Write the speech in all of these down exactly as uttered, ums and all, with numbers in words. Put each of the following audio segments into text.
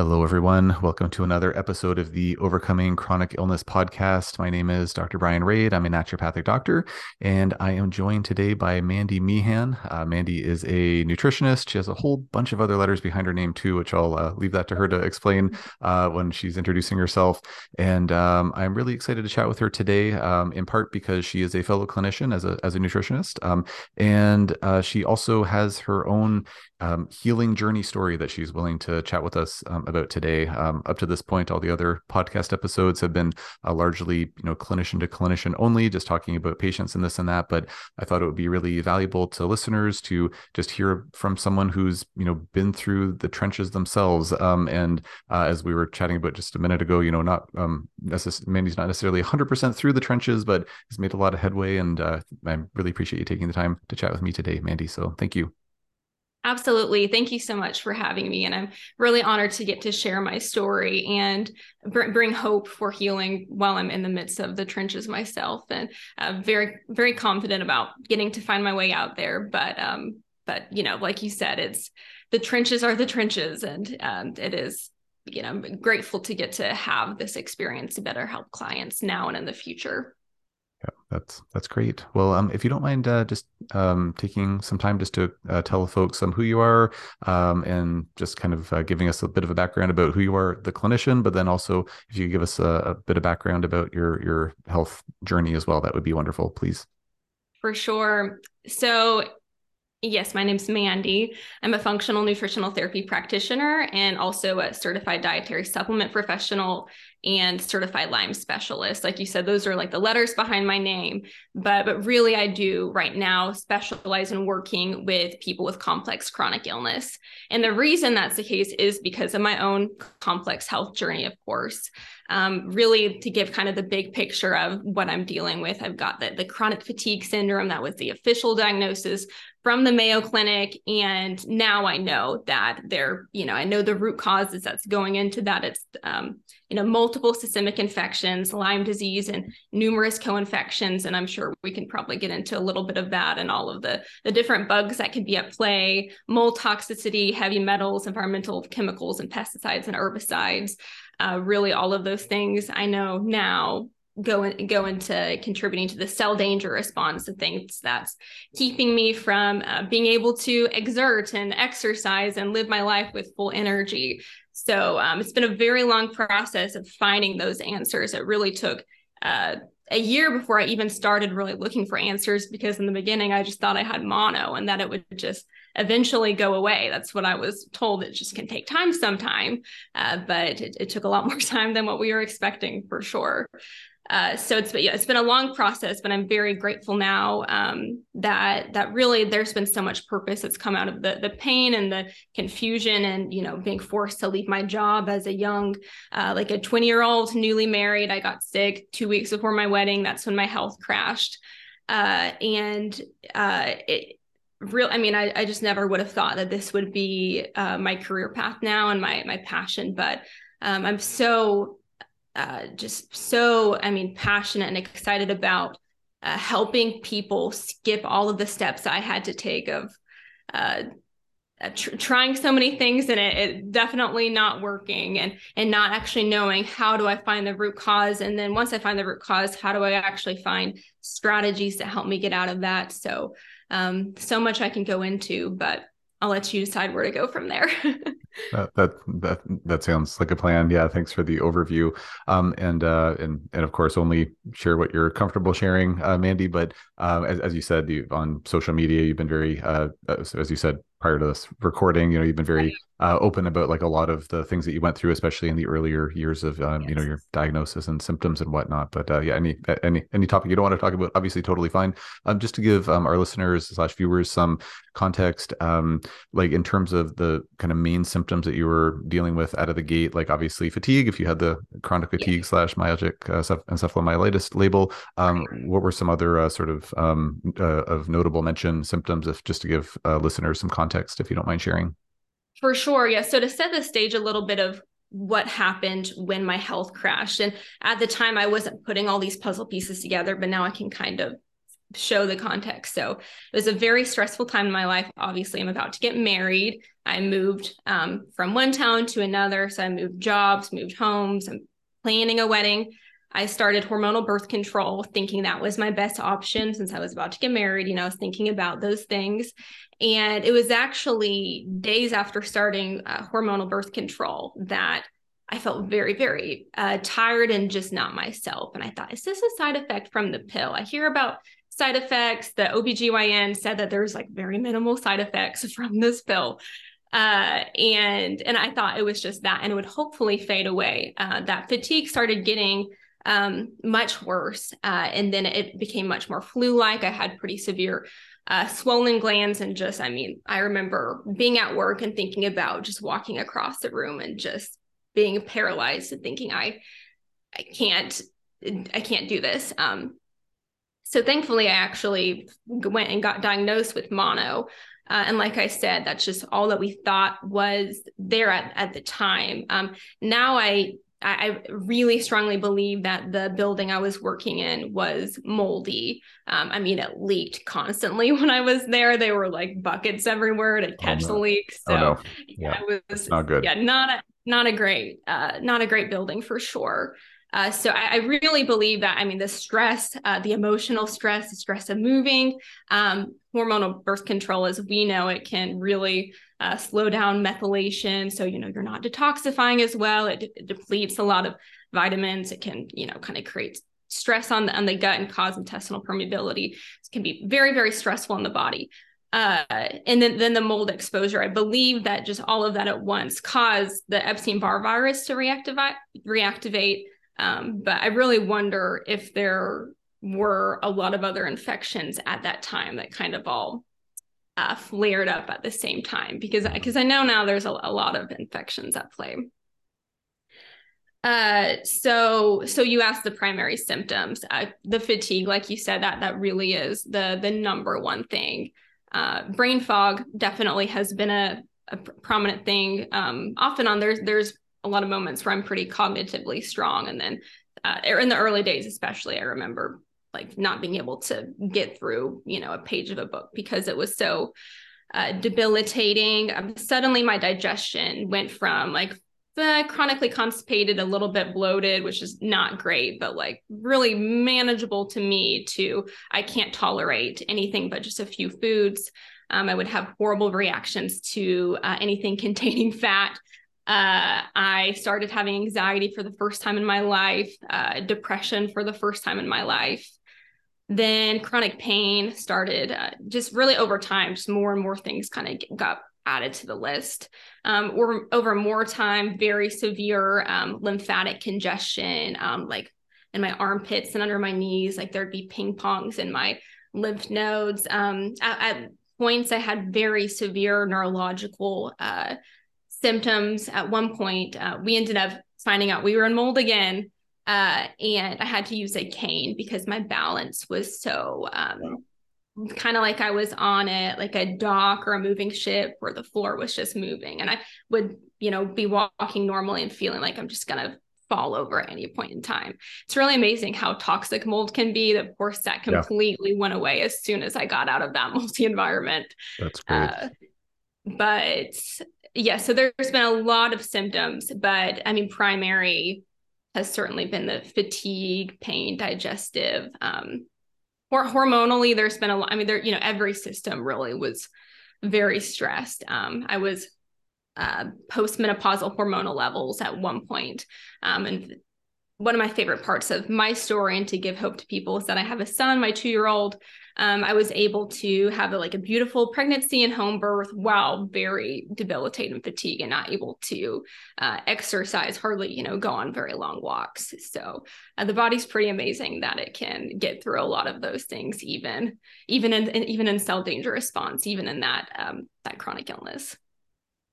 Hello, everyone. Welcome to another episode of the Overcoming Chronic Illness Podcast. My name is Doctor Brian Rade. I'm a naturopathic doctor, and I am joined today by Mandy Meehan. Uh, Mandy is a nutritionist. She has a whole bunch of other letters behind her name, too, which I'll uh, leave that to her to explain uh, when she's introducing herself. And um, I'm really excited to chat with her today, um, in part because she is a fellow clinician as a, as a nutritionist. Um, and uh, she also has her own um, healing journey story that she's willing to chat with us um, about today. Um, up to this point, all the other podcast episodes have been uh, largely, you know, clinician to clinician only, just talking about patients and this and that. But I thought it would be really valuable to listeners to just hear from someone who's, you know, been through the trenches themselves. Um, and uh, as we were chatting about just a minute ago, you know, not um, necess- Mandy's not necessarily one hundred percent through the trenches, but has made a lot of headway. And uh, I really appreciate you taking the time to chat with me today, Mandy. So thank you. Absolutely. Thank you so much for having me. And I'm really honored to get to share my story and br- bring hope for healing while I'm in the midst of the trenches myself. And uh, very, very confident about getting to find my way out there. But, um, but, you know, like you said, it's the trenches are the trenches. And um, it is, you know, I'm grateful to get to have this experience to better help clients now and in the future. Yeah, that's that's great. Well, um, if you don't mind, uh, just um, taking some time just to uh, tell folks um, who you are, um, and just kind of uh, giving us a bit of a background about who you are, the clinician, but then also if you could give us a, a bit of background about your your health journey as well, that would be wonderful, please. For sure. So. Yes, my name's Mandy. I'm a functional nutritional therapy practitioner and also a certified dietary supplement professional and certified Lyme specialist. Like you said, those are like the letters behind my name, but, but really I do right now specialize in working with people with complex chronic illness. And the reason that's the case is because of my own complex health journey, of course. Um, really to give kind of the big picture of what I'm dealing with. I've got the, the chronic fatigue syndrome. That was the official diagnosis from the Mayo Clinic. And now I know that there, you know, I know the root causes that's going into that. It's, um, you know, multiple systemic infections, Lyme disease, and numerous co-infections. And I'm sure we can probably get into a little bit of that and all of the, the different bugs that could be at play, mold toxicity, heavy metals, environmental chemicals, and pesticides and herbicides. Uh, really, all of those things I know now go, in, go into contributing to the cell danger response, the things that's keeping me from uh, being able to exert and exercise and live my life with full energy. So um, it's been a very long process of finding those answers. It really took uh, a year before I even started really looking for answers, because in the beginning, I just thought I had mono and that it would just eventually go away. That's what I was told. It just can take time sometime, uh, but it, it took a lot more time than what we were expecting for sure. Uh, so it's been, yeah, it's been a long process, but I'm very grateful now um, that that really there's been so much purpose that's come out of the the pain and the confusion and, you know, being forced to leave my job as a young, uh, like a twenty year old newly married. I got sick two weeks before my wedding. That's when my health crashed. Uh, and uh, it real, I mean, I, I just never would have thought that this would be uh, my career path now and my, my passion, but um, I'm so Uh, just so, I mean, passionate and excited about uh, helping people skip all of the steps I had to take of uh, uh, tr- trying so many things and it, it definitely not working and and not actually knowing how do I find the root cause. And then once I find the root cause, how do I actually find strategies to help me get out of that? So, um, so much I can go into, but I'll let you decide where to go from there. that, that that that sounds like a plan. Yeah, thanks for the overview. Um, and uh, and and of course, only share what you're comfortable sharing, uh, Mandy. But um, as as you said, you on social media, you've been very, uh, as you said prior to this recording, you know, you've been very uh, open about like a lot of the things that you went through, especially in the earlier years of um, yes. you know, your diagnosis and symptoms and whatnot. But uh, yeah, any any any topic you don't want to talk about, obviously, totally fine. Um, just to give um, our listeners slash viewers some context, um, like in terms of the kind of main symptoms that you were dealing with out of the gate, like obviously fatigue. If you had the chronic fatigue yeah. slash myalgic uh, encephalomyelitis label, um, right. what were some other uh, sort of um, uh, of notable mention symptoms? If just to give uh, listeners some context. Context, if you don't mind sharing. For sure. Yeah. So to set the stage a little bit of what happened when my health crashed. And at the time I wasn't putting all these puzzle pieces together, but now I can kind of show the context. So it was a very stressful time in my life. Obviously, I'm about to get married. I moved um, from one town to another. So I moved jobs, moved homes. I'm planning a wedding. I started hormonal birth control, thinking that was my best option since I was about to get married. You know, I was thinking about those things. And it was actually days after starting uh, hormonal birth control that I felt very, very uh, tired and just not myself. And I thought, is this a side effect from the pill? I hear about side effects. The O B G Y N said that there's like very minimal side effects from this pill. Uh, and, and I thought it was just that, and it would hopefully fade away. Uh, that fatigue started getting um, much worse. Uh, and then it became much more flu-like. I had pretty severe uh, swollen glands and just, I mean, I remember being at work and thinking about just walking across the room and just being paralyzed and thinking, I, I can't, I can't do this. Um, so thankfully I actually went and got diagnosed with mono. Uh, and like I said, that's just all that we thought was there at, at the time. Um, now I, I really strongly believe that the building I was working in was moldy. Um, I mean, it leaked constantly when I was there. They were like buckets everywhere to catch oh, no. the leaks. So oh, no. yeah. yeah, it was not good. Yeah, not a not a great, uh, not a great building for sure. Uh, so I, I really believe that. I mean, the stress, uh, the emotional stress, the stress of moving, um, hormonal birth control, as we know, it can really uh, slow down methylation. So, you know, you're not detoxifying as well. It, de- it depletes a lot of vitamins. It can, you know, kind of create stress on the, on the gut and cause intestinal permeability. It can be very, very stressful on the body. Uh, and then, then the mold exposure, I believe that just all of that at once caused the Epstein-Barr virus to reactivate, reactivate. Um, but I really wonder if there were a lot of other infections at that time that kind of all uh, flared up at the same time, because because I know now there's a, a lot of infections at play. Uh, so so you asked the primary symptoms, uh, the fatigue, like you said, that that really is the the number one thing. Uh, brain fog definitely has been a, a prominent thing. Um, often on there's there's a lot of moments where I'm pretty cognitively strong. And then uh, in the early days, especially, I remember like not being able to get through, you know, a page of a book because it was so uh, debilitating. Um, suddenly my digestion went from like uh, chronically constipated, a little bit bloated, which is not great, but like really manageable to me, to I can't tolerate anything but just a few foods. Um, I would have horrible reactions to uh, anything containing fat. Uh, I started having anxiety for the first time in my life, uh, depression for the first time in my life. Then chronic pain started uh, just really over time, just more and more things kind of got added to the list. Um, or over more time, very severe um, lymphatic congestion, um, like in my armpits and under my knees, like there'd be ping pongs in my lymph nodes. Um, at, at points, I had very severe neurological uh symptoms. At one point, uh, we ended up finding out we were in mold again, uh, and I had to use a cane because my balance was so um, kind of like I was on it, like a dock or a moving ship where the floor was just moving. And I would, you know, be walking normally and feeling like I'm just going to fall over at any point in time. It's really amazing how toxic mold can be. Of course, that completely yeah. went away as soon as I got out of that moldy environment. That's great. Uh, but yeah, so there's been a lot of symptoms, but I mean, primary has certainly been the fatigue, pain, digestive, um, or hormonally, there's been a lot. I mean, there, you know, every system really was very stressed. Um, I was uh, postmenopausal hormonal levels at one point. Um, and one of my favorite parts of my story and to give hope to people is that I have a son, my two-year-old. Um, I was able to have a, like a beautiful pregnancy and home birth while very debilitated and fatigued and not able to uh, exercise, hardly, you know, go on very long walks. So uh, the body's pretty amazing that it can get through a lot of those things, even, even in, in even in cell danger response, even in that, um, that chronic illness.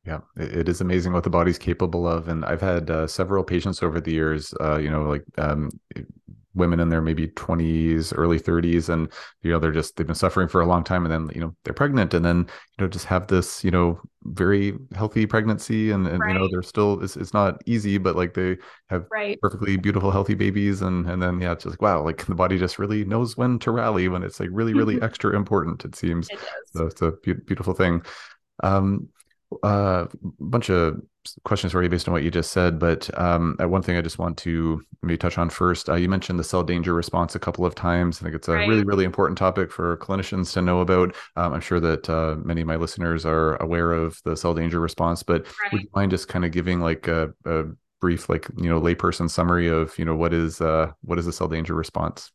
Yeah, it is amazing what the body's capable of. And I've had uh, several patients over the years, uh, you know, like um, women in their maybe twenties, early thirties, and, you know, they're just, they've been suffering for a long time, and then, you know, they're pregnant, and then, you know, just have this, you know, very healthy pregnancy, and, and right. you know, they're still, it's, it's not easy, but like they have right. perfectly beautiful, healthy babies. And, and then, yeah, it's just like, wow, like the body just really knows when to rally when it's like really, really extra important, it seems. It so it's a be- beautiful thing. Um, Uh, a bunch of questions already based on what you just said, but um, one thing I just want to maybe touch on first. Uh, you mentioned the cell danger response a couple of times. I think it's a right. really, really important topic for clinicians to know about. Um, I'm sure that uh, many of my listeners are aware of the cell danger response, but right. would you mind just kind of giving like a, a brief, like, you know, layperson summary of, you know, what is uh, what is the cell danger response?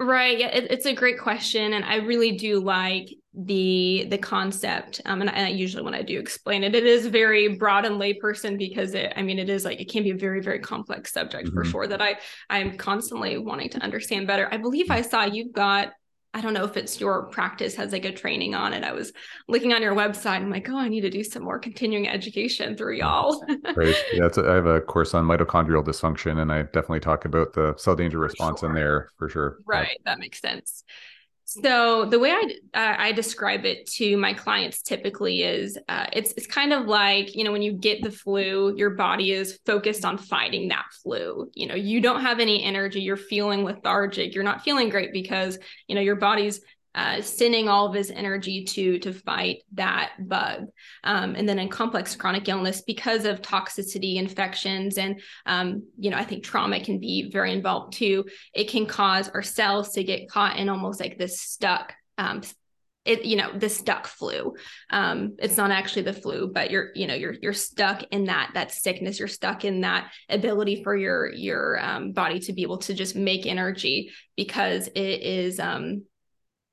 Right. Yeah, it, it's a great question. And I really do like the the concept. Um, and, I, and I usually, when I do explain it, it is very broad and layperson, because it, I mean, it is like, it can be a very, very complex subject mm-hmm. for sure that I, I'm constantly wanting to understand better. I believe I saw you've got, I don't know if it's your practice has like a training on it. I was looking on your website and I'm like, oh, I need to do some more continuing education through y'all. Right. Yeah. It's a, I have a course on mitochondrial dysfunction, and I definitely talk about the cell danger response sure. in there for sure. Right. Yeah. That makes sense. So the way I, uh, I describe it to my clients typically is uh, it's, it's kind of like, you know, when you get the flu, your body is focused on fighting that flu. You know, you don't have any energy, you're feeling lethargic, you're not feeling great because, you know, your body's uh, sending all of his energy to, to fight that bug. Um, and then in complex chronic illness, because of toxicity, infections, and, um, you know, I think trauma can be very involved too. It can cause our cells to get caught in almost like this stuck, um, it, you know, the stuck flu. Um, it's not actually the flu, but you're, you know, you're, you're stuck in that, that sickness. You're stuck in that ability for your, your, um, body to be able to just make energy because it is, um,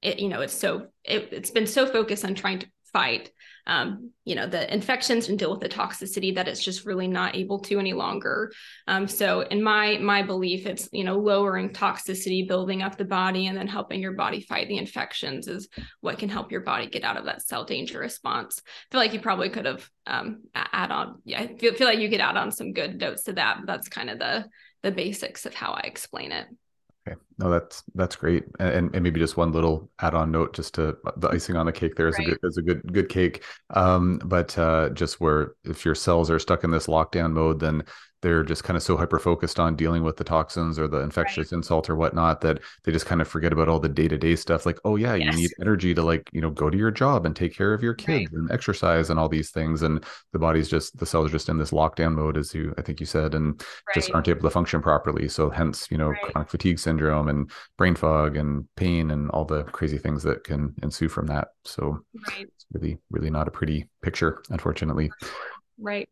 It, you know, it's so it, it's been so focused on trying to fight, um, you know, the infections and deal with the toxicity that it's just really not able to any longer. Um, so in my my belief, it's, you know, lowering toxicity, building up the body, and then helping your body fight the infections is what can help your body get out of that cell danger response. I feel like you probably could have um, add on. Yeah, I feel, feel like you could add on some good notes to that. But that's kind of the the basics of how I explain it. Okay. No, that's, that's great. And, and maybe just one little add-on note, just to the icing on the cake there is right. a good, is a good, good cake. Um, but, uh, just where if your cells are stuck in this lockdown mode, then they're just kind of so hyper-focused on dealing with the toxins or the infectious right. insult or whatnot, that they just kind of forget about all the day-to-day stuff. Like, oh yeah, yes. you need energy to, like, you know, go to your job and take care of your kids right. and exercise and all these things. And the body's just, the cells are just in this lockdown mode, as you, I think you said, and right. just aren't able to function properly. So hence, you know, right. chronic fatigue syndrome and brain fog and pain and all the crazy things that can ensue from that. So right. it's really, really not a pretty picture, unfortunately. Right.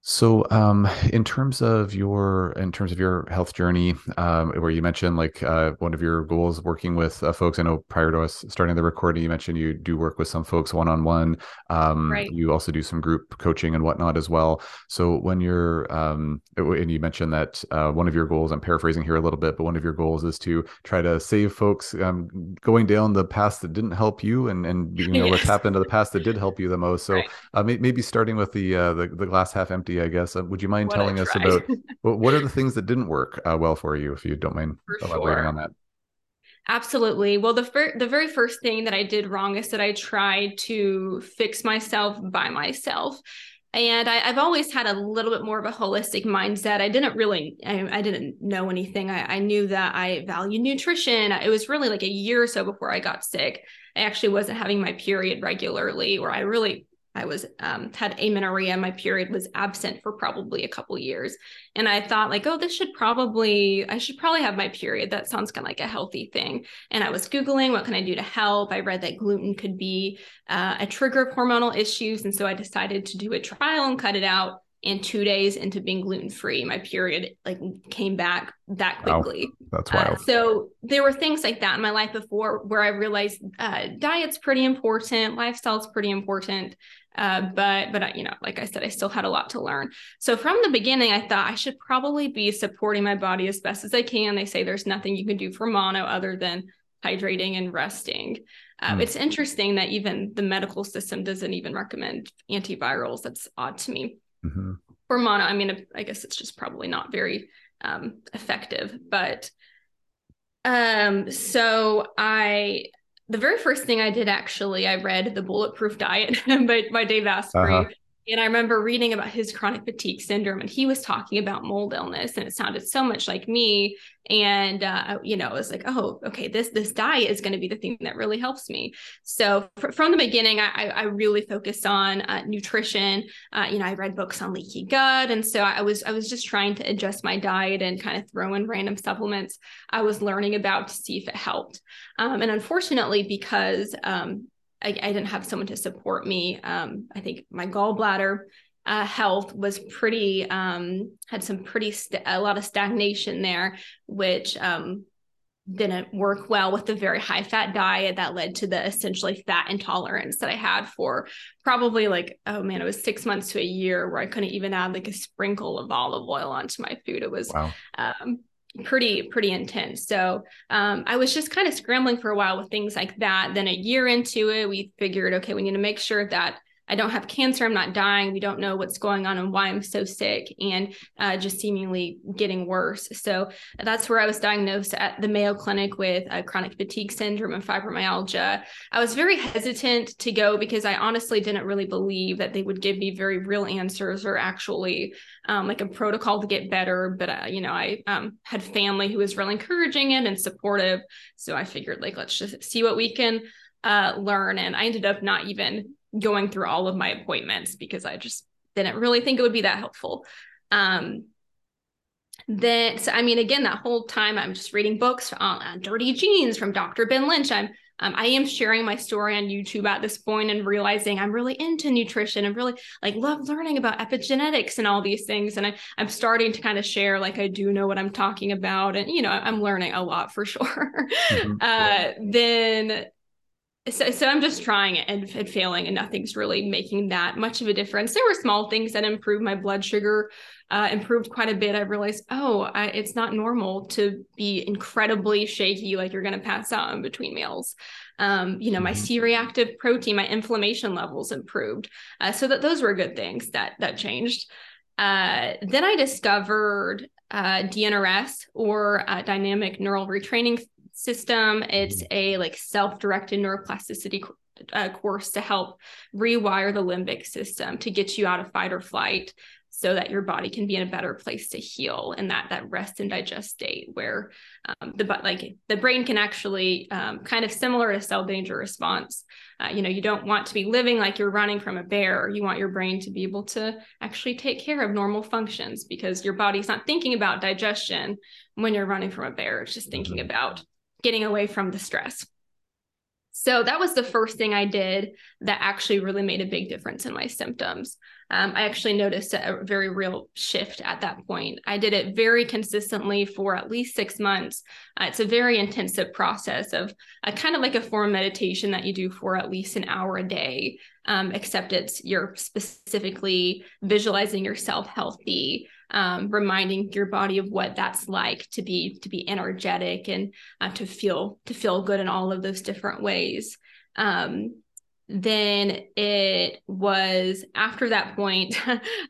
So, um, in terms of your, in terms of your health journey, um, where you mentioned like, uh, one of your goals working with uh, folks, I know prior to us starting the recording, you mentioned you do work with some folks one-on-one. Um, right. You also do some group coaching and whatnot as well. So when you're, um, and you mentioned that, uh, one of your goals, I'm paraphrasing here a little bit, but one of your goals is to try to save folks, um, going down the paths that didn't help you and, and, you know, yes. what's happened to the past that did help you the most. So, right. uh, maybe starting with the, uh, the, the glass half empty, I guess. Uh, would you mind what telling us about what are the things that didn't work uh, well for you, if you don't mind for elaborating sure. on that? Absolutely. Well, the fir- the very first thing that I did wrong is that I tried to fix myself by myself. And I, I've always had a little bit more of a holistic mindset. I didn't really, I, I didn't know anything. I, I knew that I valued nutrition. It was really like a year or so before I got sick. I actually wasn't having my period regularly, or I really I was, um, had amenorrhea. My period was absent for probably a couple years. And I thought like, oh, this should probably, I should probably have my period. That sounds kind of like a healthy thing. And I was Googling, what can I do to help? I read that gluten could be uh, a trigger of hormonal issues. And so I decided to do a trial and cut it out. And two days into being gluten-free, my period like came back that quickly. Wow, that's wild. Uh, so there were things like that in my life before where I realized uh, diet's pretty important, lifestyle's pretty important. Uh, but, but you know, like I said, I still had a lot to learn. So from the beginning, I thought I should probably be supporting my body as best as I can. They say there's nothing you can do for mono other than hydrating and resting. Um, mm. It's interesting that even the medical system doesn't even recommend antivirals. That's odd to me. Mm-hmm. For mono, I mean, I guess it's just probably not very um, effective. But um, so I, the very first thing I did, actually, I read The Bulletproof Diet by, by Dave Asprey. Uh-huh. And I remember reading about his chronic fatigue syndrome, and he was talking about mold illness, and it sounded so much like me. And, uh, you know, I was like, oh, okay, this, this diet is going to be the thing that really helps me. So fr- from the beginning, I, I really focused on uh, nutrition. Uh, you know, I read books on leaky gut. And so I was, I was just trying to adjust my diet and kind of throw in random supplements I was learning about to see if it helped. Um, and unfortunately, because, um, I, I didn't have someone to support me. Um, I think my gallbladder uh, health was pretty, um, had some pretty, st- a lot of stagnation there, which um, didn't work well with the very high fat diet that led to the essentially fat intolerance that I had for probably like, oh man, it was six months to a year where I couldn't even add like a sprinkle of olive oil onto my food. It was, wow. um, pretty, pretty intense. So, um, I was just kind of scrambling for a while with things like that. Then a year into it, we figured, okay, we need to make sure that I don't have cancer. I'm not dying. We don't know what's going on and why I'm so sick and, uh, just seemingly getting worse. So that's where I was diagnosed at the Mayo Clinic with uh, chronic fatigue syndrome and fibromyalgia. I was very hesitant to go because I honestly didn't really believe that they would give me very real answers or actually, um, like a protocol to get better. But, uh, you know, I, um, had family who was really encouraging it and supportive. So I figured like, let's just see what we can, uh, learn. And I ended up not even going through all of my appointments because I just didn't really think it would be that helpful. Um, then, so, I mean, again, that whole time I'm just reading books on, on dirty genes from Doctor Ben Lynch. I'm, um, I am sharing my story on YouTube at this point and realizing I'm really into nutrition and really like love learning about epigenetics and all these things. And I, I'm starting to kind of share, like, I do know what I'm talking about, and, you know, I'm learning a lot for sure. Mm-hmm. uh, then So, so I'm just trying it and, and failing, and nothing's really making that much of a difference. There were small things that improved. My blood sugar uh, improved quite a bit. I realized, oh, I, it's not normal to be incredibly shaky, like you're going to pass out in between meals. Um, you know, my C-reactive protein, my inflammation levels improved. Uh, so that those were good things that that changed. Uh, then I discovered uh, D N R S, or uh, dynamic neural retraining system. It's a like self-directed neuroplasticity uh, course to help rewire the limbic system to get you out of fight or flight so that your body can be in a better place to heal, and that that rest and digest state where um, the like the brain can actually um, kind of similar to cell danger response. Uh, you know, you don't want to be living like you're running from a bear. You want your brain to be able to actually take care of normal functions, because your body's not thinking about digestion when you're running from a bear. It's just thinking about getting away from the stress. So that was the first thing I did that actually really made a big difference in my symptoms. Um, I actually noticed a very real shift at that point. I did it very consistently for at least six months. Uh, it's a very intensive process of uh, kind of like a form of meditation that you do for at least an hour a day, um, except it's you're specifically visualizing yourself healthy, Um, reminding your body of what that's like to be, to be energetic and uh, to feel, to feel good in all of those different ways. Um, then it was after that point,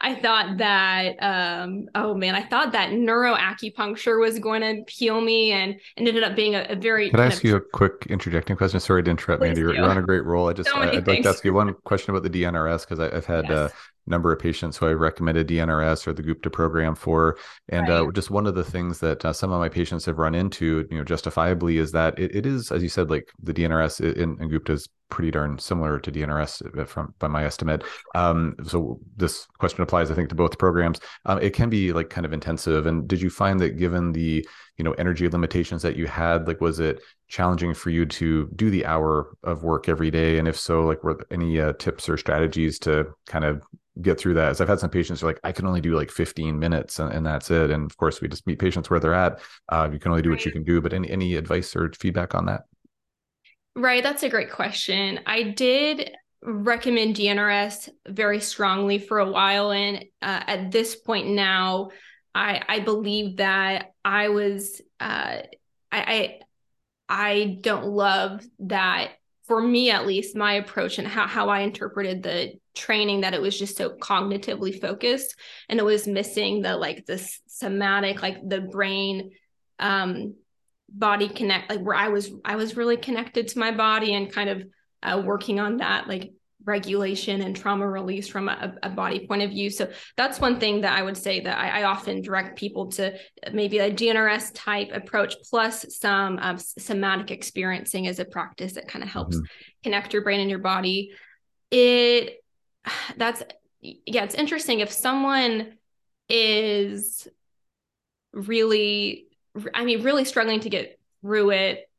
I thought that, um, oh man, I thought that neuroacupuncture was going to heal me, and, and ended up being a, a very... Can I ask of... you a quick interjecting question? Sorry to interrupt, Mandy. You're, you're on a great roll. I just, so I, I'd like to ask you one question about the D N R S, because I've had yes. uh, number of patients who I recommended D N R S or the Gupta program for. And right. uh, just one of the things that uh, some of my patients have run into, you know, justifiably, is that it, it is, as you said, like the D N R S in, in Gupta is pretty darn similar to D N R S from, by my estimate. Um, so this question applies, I think, to both programs. Um, it can be like kind of intensive. And did you find that, given the, you know, energy limitations that you had, like, was it challenging for you to do the hour of work every day? And if so, like, were there any uh, tips or strategies to kind of get through that? As I've had some patients who are like, I can only do like fifteen minutes and, and that's it. And of course, we just meet patients where they're at. Uh, you can only do what you can do, but any, any advice or feedback on that? Right. That's a great question. I did recommend D N R S very strongly for a while. And uh, at this point now, I, I believe that I was, uh, I, I, I don't love that for me, at least, my approach and how, how I interpreted the training, that it was just so cognitively focused, and it was missing the, like, this somatic, like the brain, um, body connect, like where I was, I was really connected to my body and kind of uh, working on that, like regulation and trauma release from a, a body point of view. So that's one thing that I would say that I, I often direct people to, maybe a D N R S type approach plus some um, somatic experiencing as a practice that kind of helps mm-hmm. connect your brain and your body. It that's, yeah, it's interesting. If someone is really, I mean, really struggling to get through it,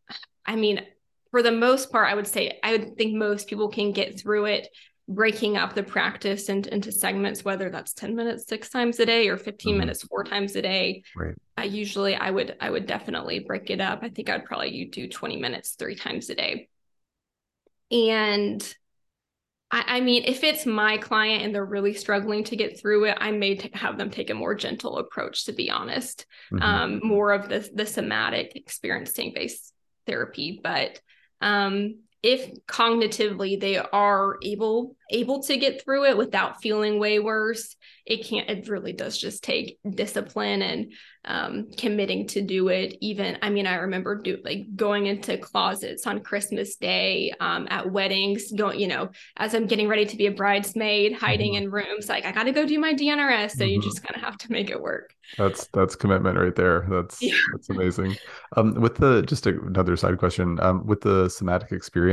I mean, for the most part, I would say, I would think most people can get through it, breaking up the practice and, into segments, whether that's ten minutes, six times a day, or fifteen mm-hmm. minutes, four times a day. Right. I usually, I would, I would definitely break it up. I think I'd probably do twenty minutes, three times a day. And I, I mean, if it's my client and they're really struggling to get through it, I may t- have them take a more gentle approach, to be honest, mm-hmm. um, more of the, the somatic experiencing based therapy. But Um, if cognitively they are able, able to get through it without feeling way worse, it can't, it really does just take discipline and, um, committing to do it. Even, I mean, I remember do like going into closets on Christmas Day, um, at weddings, going, you know, as I'm getting ready to be a bridesmaid, hiding mm-hmm. in rooms, like I got to go do my D N R S. So mm-hmm. you just kind of have to make it work. That's, that's commitment right there. That's, yeah. that's amazing. Um, with the, just a, another side question, um, with the somatic experiencing,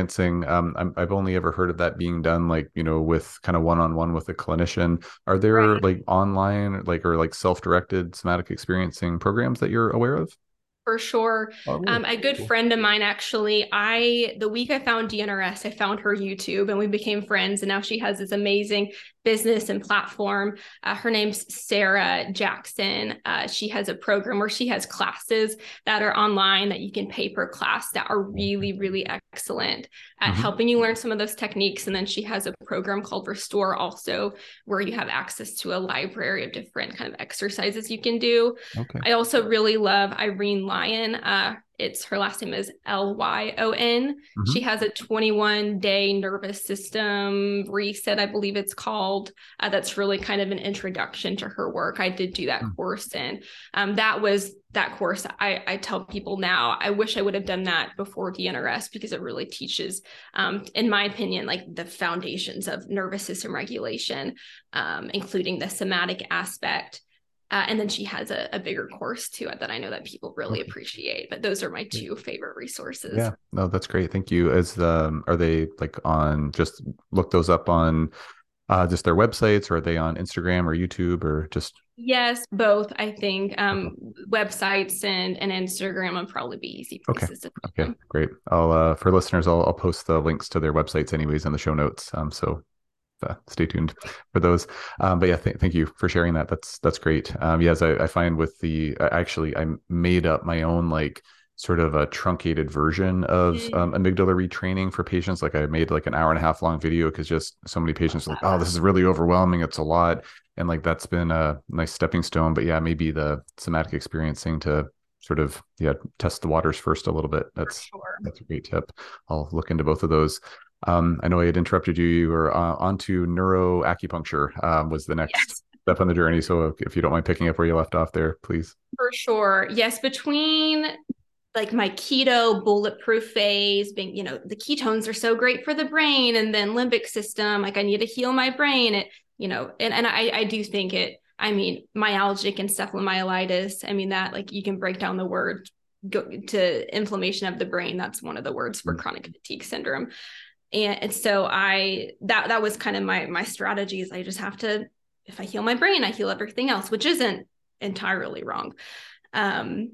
um, I'm, I've only ever heard of that being done, like, you know, with kind of one-on-one with a clinician. Are there right. like online, like, or like self-directed somatic experiencing programs that you're aware of? For sure. Oh, um, a good cool. friend of mine, actually, I, the week I found D N R S, I found her YouTube and we became friends. And now she has this amazing business and platform. Uh, her name's Sarah Jackson. Uh, she has a program where she has classes that are online that you can pay per class that are really, really excellent at mm-hmm. helping you learn some of those techniques. And then she has a program called Restore also, where you have access to a library of different kind of exercises you can do. Okay. I also really love Irene Lyon. Uh, it's her last name is L Y O N. Mm-hmm. She has a twenty-one day nervous system reset, I believe it's called. Uh, that's really kind of an introduction to her work. I did do that mm-hmm. course. And um, that was that course. I, I tell people now, I wish I would have done that before D N R S, because it really teaches, um, in my opinion, like the foundations of nervous system regulation, um, including the somatic aspect. Uh, and then she has a, a bigger course too that I know that people really appreciate, but those are my two favorite resources. Yeah, no, that's great. Thank you. As um, are they like on, just look those up on uh, just their websites, or are they on Instagram or YouTube, or just? Yes, both. I think um, websites and, and Instagram would probably be easy places okay. to find them. Okay, great. I'll, uh, for listeners, I'll, I'll post the links to their websites anyways in the show notes. Um, so Uh, stay tuned for those. Um, but yeah, th- thank you for sharing that. That's, that's great. Um, yes, I, I find with the, I actually, I made up my own, like, sort of a truncated version of um, amygdala retraining for patients. Like, I made like an hour and a half long video, because just so many patients are like, oh, this is really overwhelming. It's a lot. And like, that's been a nice stepping stone, but yeah, maybe the somatic experiencing to sort of, yeah, test the waters first a little bit. That's, sure. that's a great tip. I'll look into both of those. Um, I know I had interrupted you, you were uh, onto neuroacupuncture, um, was the next yes. step on the journey. So if you don't mind picking up where you left off there, please. For sure. Yes. Between like my keto bulletproof phase being, you know, the ketones are so great for the brain, and then limbic system, like I need to heal my brain. It, you know, and, and I, I do think it, I mean, myalgic encephalomyelitis. I mean that, like, you can break down the word go, to inflammation of the brain. That's one of the words for mm-hmm. chronic fatigue syndrome. And, and so I, that, that was kind of my, my strategy is I just have to, if I heal my brain, I heal everything else, which isn't entirely wrong. Um,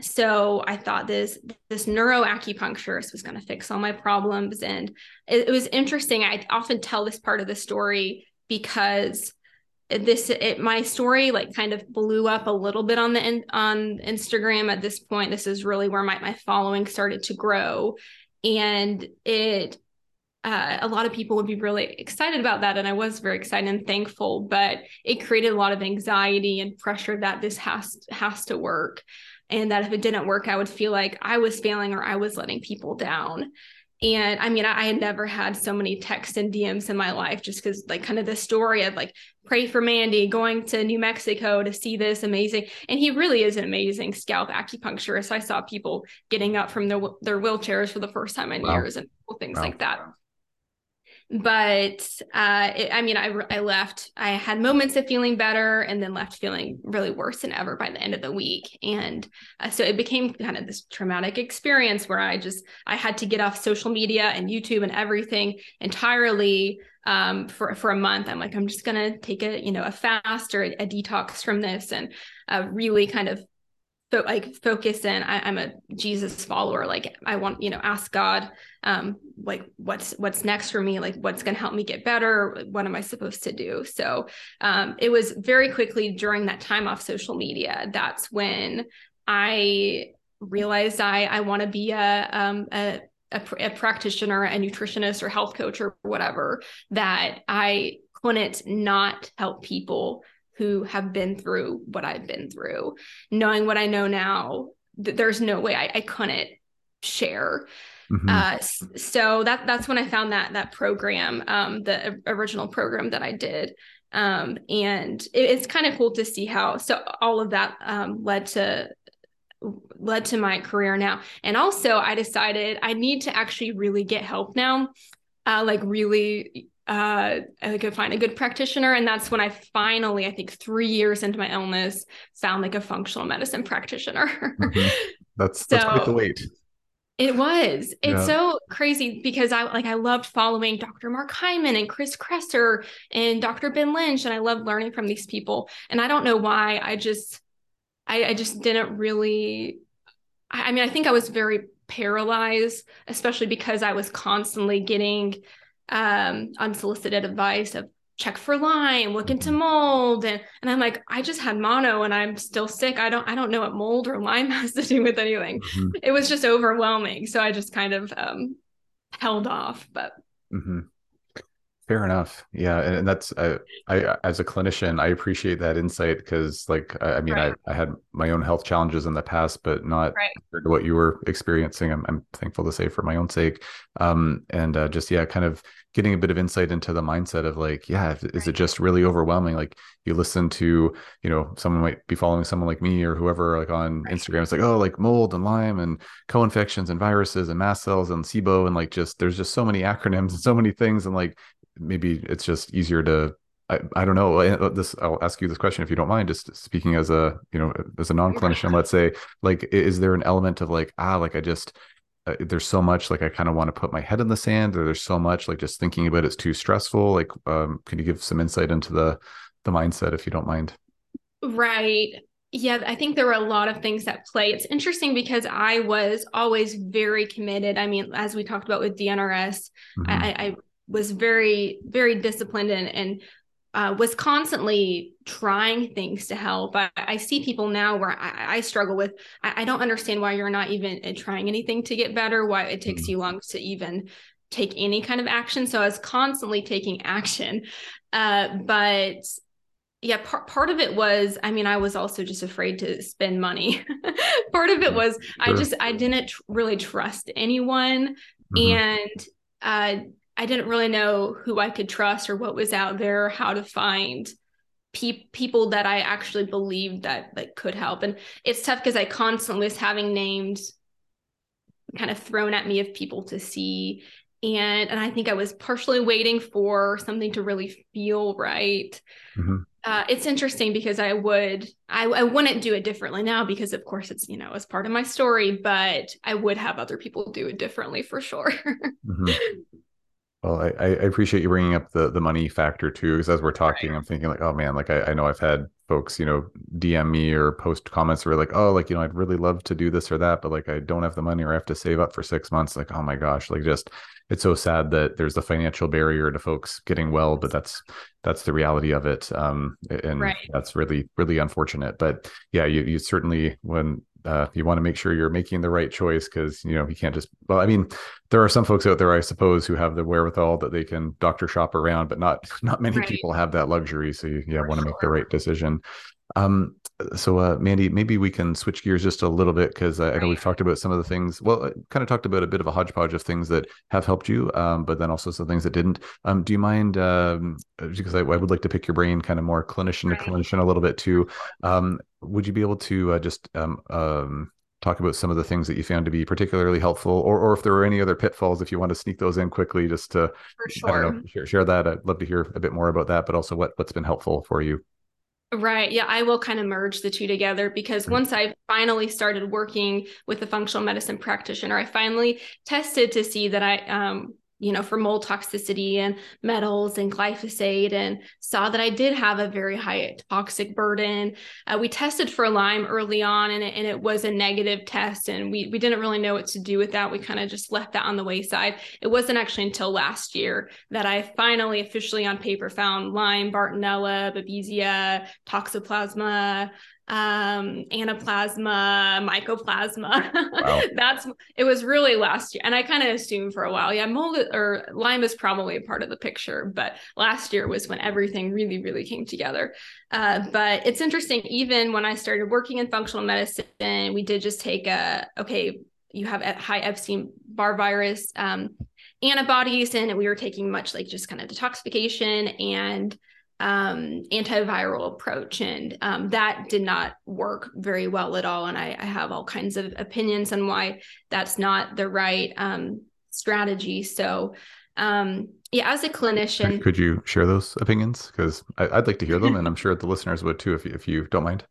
so I thought this, this neuroacupuncturist was going to fix all my problems. And it, it was interesting. I often tell this part of the story because this, it, my story like kind of blew up a little bit on the, on Instagram at this point. This is really where my, my following started to grow, and it, Uh, a lot of people would be really excited about that. And I was very excited and thankful, but it created a lot of anxiety and pressure that this has, has to work. And that if it didn't work, I would feel like I was failing or I was letting people down. And I mean, I had never had so many texts and D Ms in my life, just because like kind of the story of like, pray for Mandy going to New Mexico to see this amazing. And he really is an amazing scalp acupuncturist. I saw people getting up from their, their wheelchairs for the first time in wow. years and things wow. like that. But uh, it, I mean, I, I left, I had moments of feeling better and then left feeling really worse than ever by the end of the week. And uh, so it became kind of this traumatic experience where I just, I had to get off social media and YouTube and everything entirely um, for, for a month. I'm like, I'm just going to take a, you know, a fast or a, a detox from this and uh, really kind of fo- like focus in. I, I'm a Jesus follower. Like I want, you know, ask God, um, like what's, what's next for me? Like what's going to help me get better? What am I supposed to do? So, um, it was very quickly during that time off social media. That's when I realized I, I want to be a, um, a, a, a practitioner, a nutritionist or health coach or whatever, that I couldn't not help people who have been through what I've been through. Knowing what I know now, th- there's no way I, I couldn't share. Mm-hmm. Uh, so that that's when I found that that program, um, the original program that I did. Um, and it, it's kind of cool to see how, so all of that um, led to led to my career now. And also I decided I need to actually really get help now, uh, like really uh, I could find a good practitioner. And that's when I finally, I think three years into my illness, found like a functional medicine practitioner. Mm-hmm. That's, so, that's quite the wait. It was. It's yeah. so crazy because I like I loved following Doctor Mark Hyman and Chris Kresser and Doctor Ben Lynch. And I loved learning from these people. And I don't know why. I just I, I just didn't really, I, I mean, I think I was very paralyzed, especially because I was constantly getting um, unsolicited advice of check for Lyme, look into mold. And, and I'm like, I just had mono and I'm still sick. I don't, I don't know what mold or Lyme has to do with anything. Mm-hmm. It was just overwhelming. So I just kind of, um, held off, but. Mm-hmm. Fair enough. Yeah. And, and that's, I, I, as a clinician, I appreciate that insight because like, I, I mean, right. I, I had my own health challenges in the past, but not right. compared to what you were experiencing. I'm, I'm thankful to say for my own sake. Um, and, uh, just, yeah, kind of getting a bit of insight into the mindset of like, yeah, right. is it just really overwhelming? Like you listen to, you know, someone might be following someone like me or whoever, like on right. Instagram, it's like, oh, like mold and Lyme and co-infections and viruses and mast cells and SIBO. And like, just, there's just so many acronyms and so many things. And like, maybe it's just easier to, I, I don't know this. I'll ask you this question, if you don't mind, just speaking as a, you know, as a non-clinician, let's say, like, is there an element of like, ah, like I just, uh, there's so much, like, I kind of want to put my head in the sand or there's so much like just thinking about it's too stressful. Like, um, can you give some insight into the, the mindset, if you don't mind? Right. Yeah. I think there were a lot of things at play. It's interesting because I was always very committed. I mean, as we talked about with D N R S, mm-hmm. I, I was very, very disciplined and, and uh, was constantly trying things to help. I, I see people now where I, I struggle with, I, I don't understand why you're not even trying anything to get better, why it takes you long to even take any kind of action. So I was constantly taking action. Uh, but yeah, part, part of it was, I mean, I was also just afraid to spend money. Part of it was, sure. I just, I didn't tr- really trust anyone. Mm-hmm. And, uh, I didn't really know who I could trust or what was out there, how to find pe- people that I actually believed that like could help. And it's tough because I constantly was having names kind of thrown at me of people to see. And, and I think I was partially waiting for something to really feel right. Mm-hmm. Uh, it's interesting because I would, I, I wouldn't do it differently now because of course it's, you know, as part of my story, but I would have other people do it differently for sure. Mm-hmm. Well, I, I appreciate you bringing up the, the money factor too, because as we're talking, right. I'm thinking like, oh man, like I, I know I've had folks, you know, D M me or post comments where like, oh, like, you know, I'd really love to do this or that, but like, I don't have the money or I have to save up for six months. Like, oh my gosh, like just, it's so sad that there's the financial barrier to folks getting well, but that's, that's the reality of it. Um, and right. that's really, really unfortunate, but yeah, you, you certainly, when uh, you want to make sure you're making the right choice, because, you know, you can't just, well, I mean, there are some folks out there, I suppose, who have the wherewithal that they can doctor shop around, but not, not many right. people have that luxury. So you yeah, want to sure. make the right decision. Um, so, uh, Mandy, maybe we can switch gears just a little bit, because uh, right. I know we've talked about some of the things, well, I kind of talked about a bit of a hodgepodge of things that have helped you, um, but then also some things that didn't. Um, do you mind, um, because I, I would like to pick your brain kind of more clinician right. to clinician a little bit too. Um, would you be able to uh, just, um, um, talk about some of the things that you found to be particularly helpful, or, or if there were any other pitfalls, if you want to sneak those in quickly, just to for sure. I don't know, share, share that. I'd love to hear a bit more about that, but also what, what's been helpful for you. Right. Yeah. I will kind of merge the two together, because once I finally started working with the functional medicine practitioner, I finally tested to see that I, um, you know, for mold toxicity and metals and glyphosate, and saw that I did have a very high toxic burden. Uh, we tested for Lyme early on, and it, and it was a negative test. And we, we didn't really know what to do with that. We kind of just left that on the wayside. It wasn't actually until last year that I finally officially on paper found Lyme, Bartonella, Babesia, Toxoplasma, um, anaplasma, mycoplasma. Wow. That's, it was really last year. And I kind of assumed for a while, yeah, mold or Lyme is probably a part of the picture, but last year was when everything really, really came together. Uh, but it's interesting, even when I started working in functional medicine, we did just take a, okay, you have a high Epstein-Barr virus, um, antibodies, and we were taking much like just kind of detoxification and um, antiviral approach. And, um, that did not work very well at all. And I, I have all kinds of opinions on why that's not the right, um, strategy. So, um, yeah, as a clinician, could you share those opinions? 'Cause I, I'd like to hear them, and I'm sure the listeners would too, if you, if you don't mind.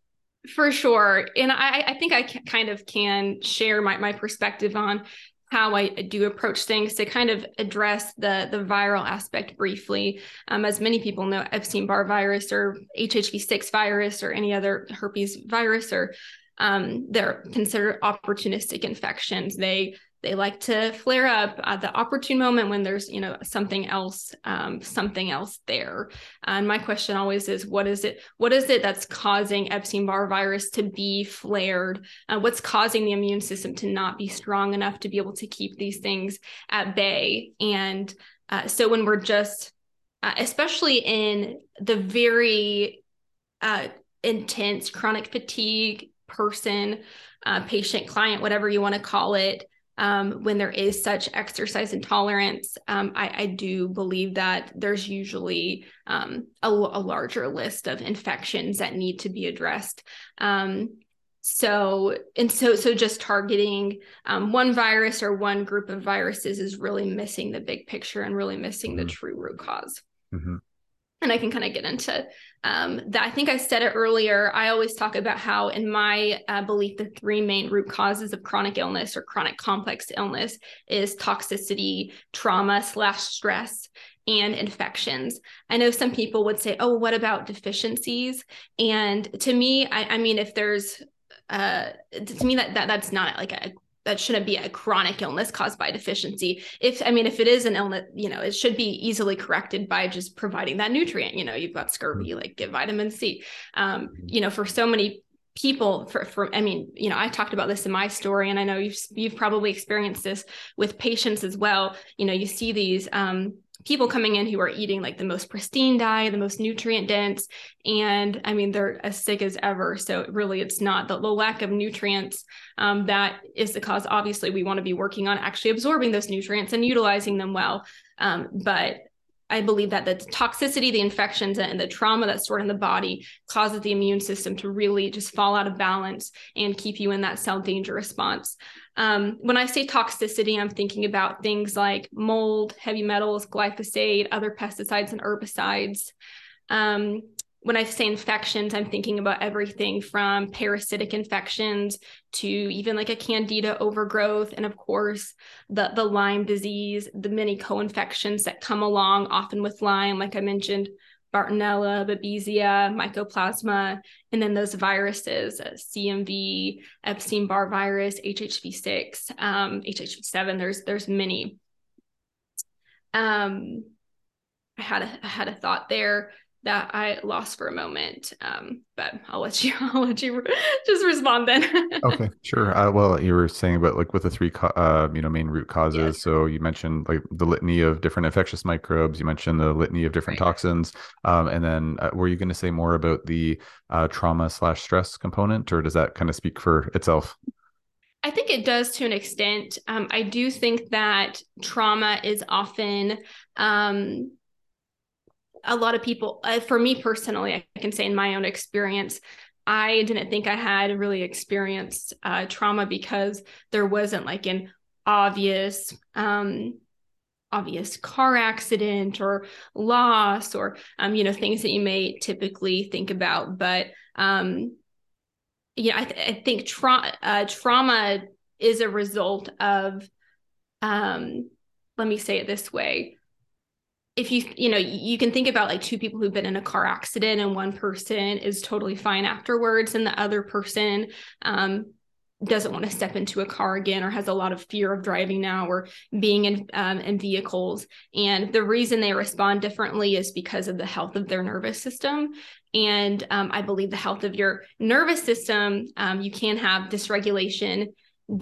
For sure. And I, I think I can, kind of can share my, my perspective on how I do approach things to kind of address the, the viral aspect briefly. Um, as many people know, Epstein-Barr virus or H H V six virus or any other herpes virus, or um, they're considered opportunistic infections. They they like to flare up at the opportune moment when there's, you know, something else, um, something else there. And my question always is, what is it, what is it that's causing Epstein-Barr virus to be flared? Uh, what's causing the immune system to not be strong enough to be able to keep these things at bay? And uh, so when we're just, uh, especially in the very uh, intense chronic fatigue person, uh, patient, client, whatever you want to call it, Um, when there is such exercise intolerance, um, I, I do believe that there's usually um, a, a larger list of infections that need to be addressed. Um, so, and so, so just targeting um, one virus or one group of viruses is really missing the big picture and really missing mm-hmm. the true root cause. Mm-hmm. And I can kind of get into um, that. I think I said it earlier. I always talk about how, in my uh, belief, the three main root causes of chronic illness or chronic complex illness is toxicity, trauma slash stress, and infections. I know some people would say, oh, what about deficiencies? And to me, I, I mean, if there's, uh, to me, that, that that's not like a that shouldn't be a chronic illness caused by deficiency. If, I mean, if it is an illness, you know, it should be easily corrected by just providing that nutrient. You know, you've got scurvy, like give vitamin C. Um, you know, for so many people, for, for, I mean, you know, I talked about this in my story, and I know you've, you've probably experienced this with patients as well. You know, you see these, um, people coming in who are eating like the most pristine diet, the most nutrient dense. And I mean, they're as sick as ever. So really it's not the, the lack of nutrients um, that is the cause. Obviously we want to be working on actually absorbing those nutrients and utilizing them well. Um, but I believe that the toxicity, the infections, and the trauma that's stored in the body causes the immune system to really just fall out of balance and keep you in that cell danger response. Um, when I say toxicity, I'm thinking about things like mold, heavy metals, glyphosate, other pesticides and herbicides. Um, when I say infections, I'm thinking about everything from parasitic infections to even like a candida overgrowth. And of course, the, the Lyme disease, the many co-infections that come along often with Lyme, like I mentioned, Bartonella, Babesia, Mycoplasma, and then those viruses, uh, C M V, Epstein-Barr virus, H H V six, um, H H V seven, there's, there's many. Um, I had a, I had a thought there. that I lost for a moment. Um, but I'll let you, I'll let you re- just respond then. Okay, sure. Uh, well, you were saying about like with the three, co- uh, you know, main root causes. Yeah. So you mentioned like the litany of different infectious microbes, you mentioned the litany of different right. toxins. Um, and then uh, were you going to say more about the uh, trauma slash stress component, or does that kind of speak for itself? I think it does to an extent. Um, I do think that trauma is often, um, a lot of people, uh, for me personally, I can say in my own experience, I didn't think I had really experienced uh, trauma because there wasn't like an obvious, um, obvious car accident or loss or, um, you know, things that you may typically think about. But, um, you know, I, th- I think tra- uh, trauma is a result of, um, let me say it this way. If you, you know, you can think about like two people who've been in a car accident and one person is totally fine afterwards and the other person um, doesn't want to step into a car again or has a lot of fear of driving now or being in, um, in vehicles. And the reason they respond differently is because of the health of their nervous system. And um, I believe the health of your nervous system, um, you can have dysregulation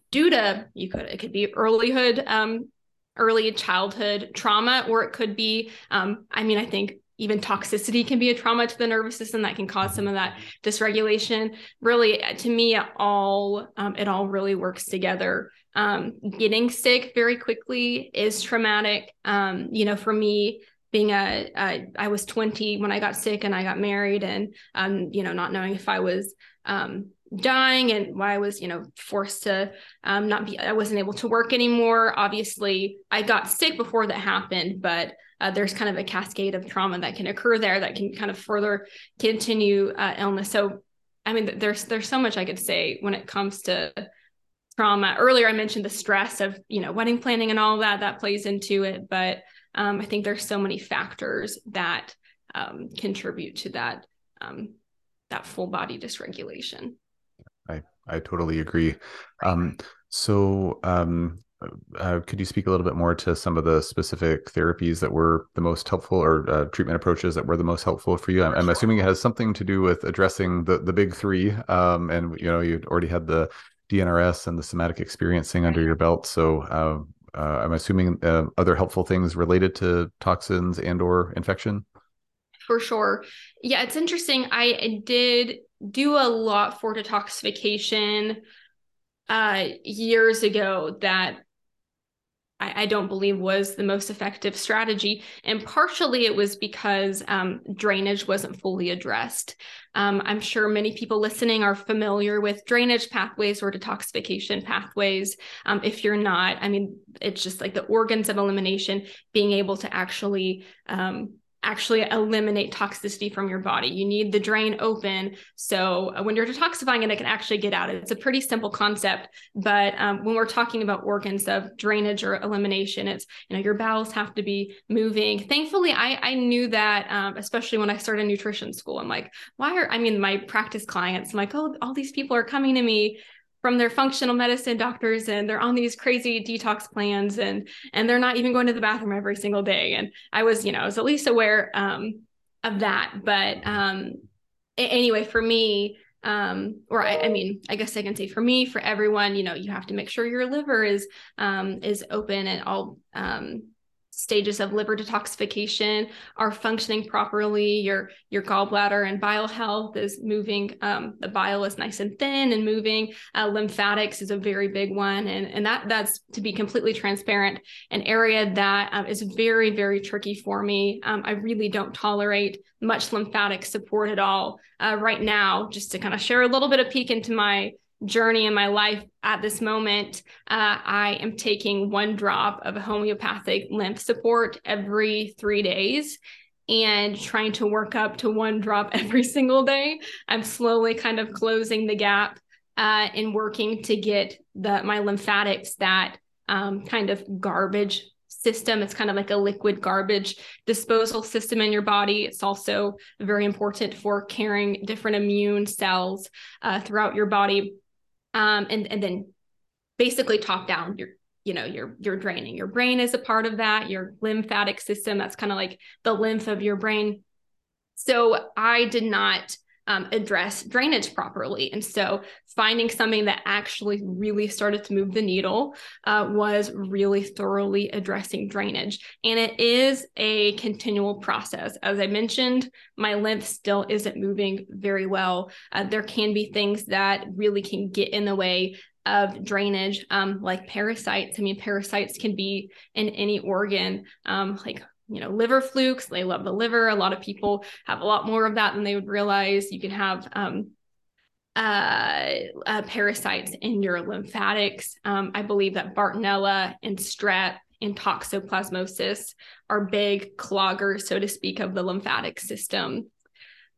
due to, you could, it could be earlyhood um early childhood trauma, or it could be, um, I mean, I think even toxicity can be a trauma to the nervous system that can cause some of that dysregulation. Really, to me, it all, um, it all really works together. Um, getting sick very quickly is traumatic. Um, you know, for me, being a, a, I was twenty when I got sick and I got married and, um, you know, not knowing if I was, um, dying and why I was, you know, forced to um, not be, I wasn't able to work anymore. Obviously I got sick before that happened, but uh, there's kind of a cascade of trauma that can occur there that can kind of further continue uh, illness. So, I mean, there's, there's so much I could say when it comes to trauma. Earlier, I mentioned the stress of, you know, wedding planning and all that, that plays into it. But um, I think there's so many factors that um, contribute to that, um, that full body dysregulation. I, I totally agree. Um, so um, uh, could you speak a little bit more to some of the specific therapies that were the most helpful or uh, treatment approaches that were the most helpful for you? I'm, I'm assuming it has something to do with addressing the, the big three. Um, and, you know, you already had the D N R S and the somatic experiencing under your belt. So uh, uh, I'm assuming uh, other helpful things related to toxins and or infection? For sure. Yeah, it's interesting. I did do a lot for detoxification uh, years ago that I, I don't believe was the most effective strategy. And partially it was because um, drainage wasn't fully addressed. Um, I'm sure many people listening are familiar with drainage pathways or detoxification pathways. Um, if you're not, I mean, it's just like the organs of elimination, being able to actually um, actually eliminate toxicity from your body. You need the drain open. So when you're detoxifying it, it can actually get out. It's a pretty simple concept, but um, when we're talking about organs of drainage or elimination, it's, you know, your bowels have to be moving. Thankfully, I, I knew that, um, especially when I started nutrition school. I'm like, why are, I mean, my practice clients, I'm like, oh, all these people are coming to me from their functional medicine doctors and they're on these crazy detox plans and, and they're not even going to the bathroom every single day. And I was, you know, I was at least aware, um, of that, but, um, anyway, for me, um, or I, I mean, I guess I can say for me, for everyone, you know, you have to make sure your liver is, um, is open and all, um, stages of liver detoxification are functioning properly. Your, your gallbladder and bile health is moving. Um, the bile is nice and thin and moving. Uh, lymphatics is a very big one. And, and that that's to be completely transparent, an area that um, is very, very tricky for me. Um, I really don't tolerate much lymphatic support at all uh, right now, just to kind of share a little bit of peek into my journey in my life at this moment. Uh, I am taking one drop of homeopathic lymph support every three days and trying to work up to one drop every single day. I'm slowly kind of closing the gap uh, and working to get the my lymphatics, that um, kind of garbage system. It's kind of like a liquid garbage disposal system in your body. It's also very important for carrying different immune cells uh, throughout your body. Um, and, and then basically top down, you're, you know, you're, you're draining. Your brain is a part of that, your lymphatic system. That's kind of like the lymph of your brain. So I did not um, address drainage properly. And so finding something that actually really started to move the needle uh, was really thoroughly addressing drainage. And it is a continual process. As I mentioned, my lymph still isn't moving very well. Uh, there can be things that really can get in the way of drainage, um, like parasites. I mean, parasites can be in any organ, um, like you know, liver flukes. They love the liver. A lot of people have a lot more of that than they would realize. You can have um, uh, uh, parasites in your lymphatics. Um, I believe that Bartonella and strep and toxoplasmosis are big cloggers, so to speak, of the lymphatic system.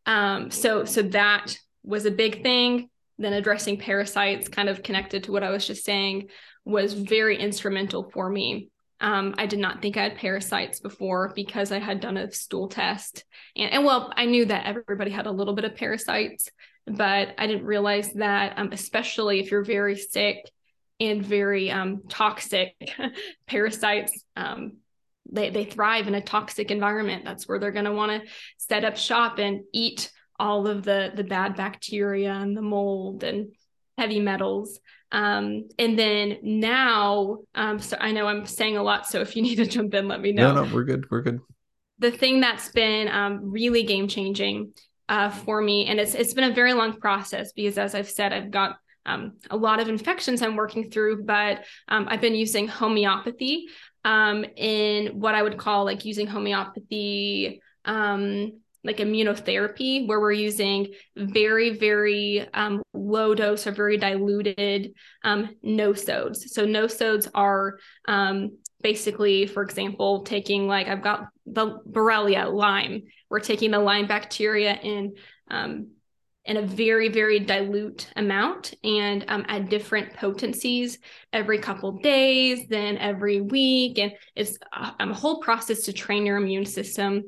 Um, so, so that was a big thing. Then addressing parasites, kind of connected to what I was just saying, was very instrumental for me. Um, I did not think I had parasites before because I had done a stool test. And, and well, I knew that everybody had a little bit of parasites, but I didn't realize that, um, especially if you're very sick and very um, toxic, parasites, um, they, they thrive in a toxic environment. That's where they're going to want to set up shop and eat all of the, the bad bacteria and the mold and heavy metals. Um, and then now, um, so I know I'm saying a lot, so if you need to jump in, let me know. No, no, we're good. We're good. The thing that's been, um, really game changing, uh, for me, and it's, it's been a very long process because, as I've said, I've got, um, a lot of infections I'm working through, but, um, I've been using homeopathy, um, in what I would call like using homeopathy, um, like immunotherapy, where we're using very, very um, low dose or very diluted um, nosodes. So nosodes are um, basically, for example, taking like, I've got the Borrelia, Lyme. We're taking the Lyme bacteria in, um, in a very, very dilute amount and um, at different potencies every couple days, then every week. And it's a, a whole process to train your immune system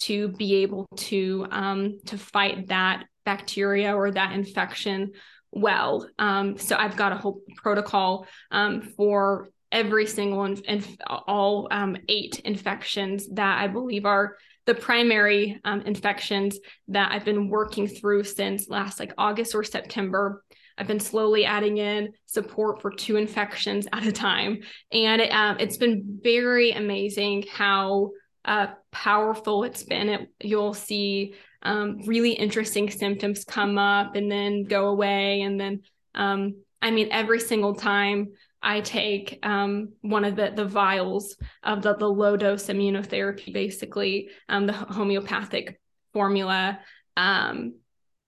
to be able to, um, to fight that bacteria or that infection well. Um, so I've got a whole protocol, um, for every single and inf- all, um, eight infections that I believe are the primary, um, infections that I've been working through since last, like August or September. I've been slowly adding in support for two infections at a time. And, it, um, it's been very amazing how, Uh, powerful it's been. It, you'll see um, really interesting symptoms come up and then go away. And then, um, I mean, every single time I take um, one of the, the vials of the, the low dose immunotherapy, basically um, the homeopathic formula, um,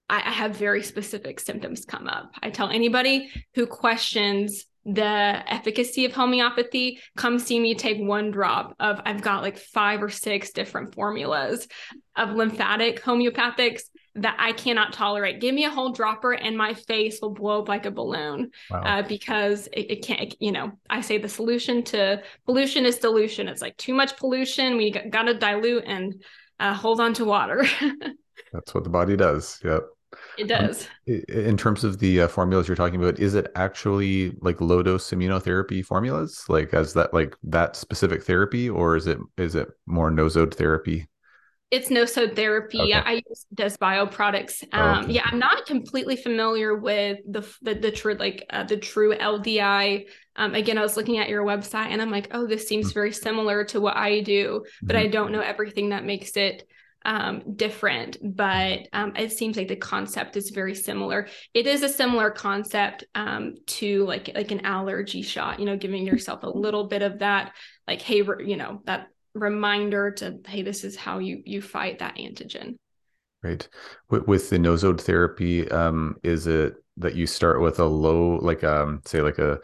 I, I have very specific symptoms come up. I tell anybody who questions the efficacy of homeopathy, come see me take one drop of, I've got like five or six different formulas of lymphatic homeopathics that I cannot tolerate. Give me a whole dropper and my face will blow up like a balloon. Wow. uh, because it, it can't, it, you know, I say the solution to pollution is dilution. It's like too much pollution. We got to dilute and uh, hold on to water. That's what the body does. Yep. It does. Um, in terms of the uh, formulas you're talking about, is it actually like low dose immunotherapy formulas, like as that, like that specific therapy, or is it, is it more nosode therapy? It's nosode therapy. Okay. I use DesBio products. Um, oh, okay. Yeah, I'm not completely familiar with the the, the true like uh, the true L D I. Um, again, I was looking at your website and I'm like, oh, this seems mm-hmm. very similar to what I do, but mm-hmm. I don't know everything that makes it Um, different, but um, it seems like the concept is very similar. It is a similar concept um, to like like an allergy shot, you know, giving yourself a little bit of that, like, hey, re- you know, that reminder to, hey, this is how you you fight that antigen. Right. With, with the nosode therapy, um, is it that you start with a low, like, um, say, like a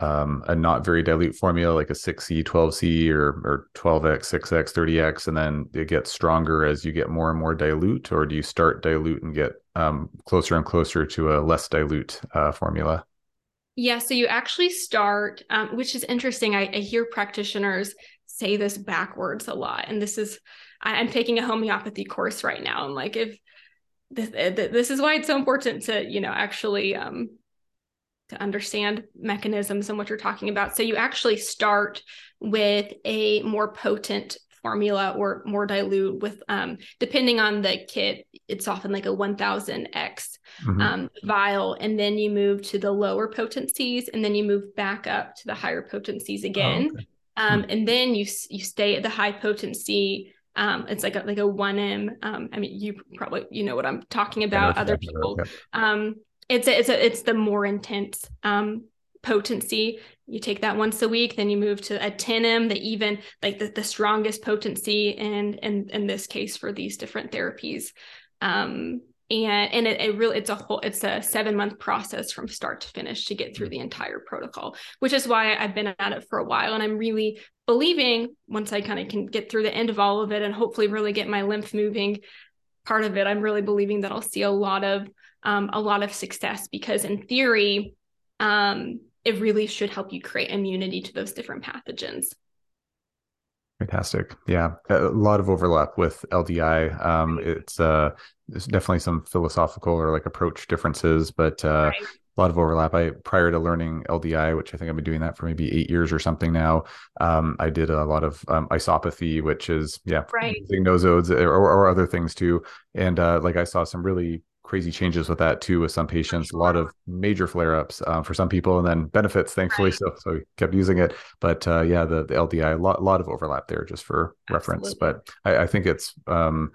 um, a not very dilute formula, like a six C, twelve C or, or twelve X, six X, thirty X, and then it gets stronger as you get more and more dilute, or do you start dilute and get, um, closer and closer to a less dilute, uh, formula? Yeah. So you actually start, um, which is interesting. I, I hear practitioners say this backwards a lot. And this is, I, I'm taking a homeopathy course right now. I'm like, if this, this is why it's so important to, you know, actually, um, to understand mechanisms and what you're talking about. So you actually start with a more potent formula or more dilute with, um, depending on the kit, it's often like a one thousand X mm-hmm. um, vial. And then you move to the lower potencies, and then you move back up to the higher potencies again. Oh, okay. Um, mm-hmm. And then you, you stay at the high potency. Um, it's like a, like a one M. Um, I mean, you probably, you know what I'm talking about, other people. Okay. Um, it's a, it's a, it's the more intense, um, potency. You take that once a week, then you move to a ten M, the even like the, the strongest potency. And, and in this case for these different therapies, um, and, and it, it really, it's a whole, it's a seven month process from start to finish to get through the entire protocol, which is why I've been at it for a while. And I'm really believing once I kind of can get through the end of all of it and hopefully really get my lymph moving part of it, I'm really believing that I'll see a lot of, um, a lot of success, because in theory, um, it really should help you create immunity to those different pathogens. Fantastic. Yeah. A lot of overlap with L D I. Um, it's, uh, there's definitely some philosophical or like approach differences, but, uh, right. a lot of overlap. I, prior to learning L D I, which I think I've been doing that for maybe eight years or something now, um, I did a lot of, um, isopathy, which is, yeah, right. using nosodes or, or other things too. And, uh, like I saw some really crazy changes with that too, with some patients, a lot of major flare-ups uh, for some people, and then benefits, thankfully. Right. So, so we kept using it, but uh, yeah, the, the L D I, a lot, lot of overlap there just for Absolutely. reference, but I, I think it's, um,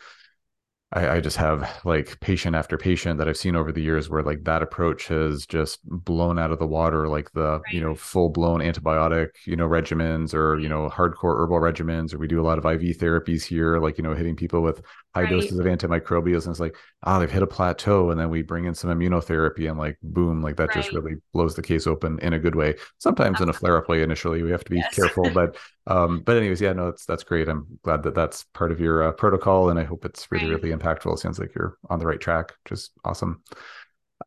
I, I just have like patient after patient that I've seen over the years where like that approach has just blown out of the water, like the, right. you know, full blown antibiotic, you know, regimens, or, you know, hardcore herbal regimens, or we do a lot of I V therapies here, like, you know, hitting people with high right. doses of antimicrobials, and it's like, ah, oh, they've hit a plateau, and then we bring in some immunotherapy, and like, boom, like that right. just really blows the case open in a good way. Sometimes uh-huh. in a flare-up way initially, we have to be yes. careful, but, um, but anyways, yeah, no, that's, that's great. I'm glad that that's part of your uh, protocol, and I hope it's really, right. really impactful. It sounds like you're on the right track, which is awesome.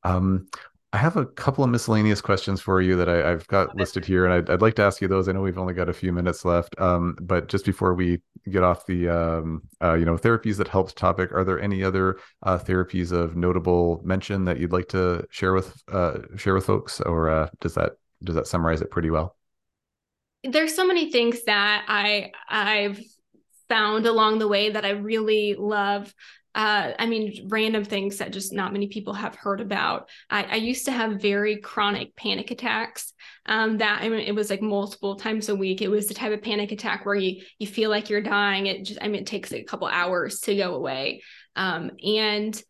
Um, I have a couple of miscellaneous questions for you that I, I've got listed here, and I'd, I'd like to ask you those. I know we've only got a few minutes left, um, but just before we get off the, um, uh, you know, therapies that help topic, are there any other uh, therapies of notable mention that you'd like to share with uh, share with folks, or uh, does that does that summarize it pretty well? There's so many things that I I've found along the way that I really love. Uh, I mean, random things that just not many people have heard about. I, I used to have very chronic panic attacks. Um, that I mean, it was like multiple times a week. It was the type of panic attack where you you feel like you're dying. It just, I mean, it takes like a couple hours to go away. Um, and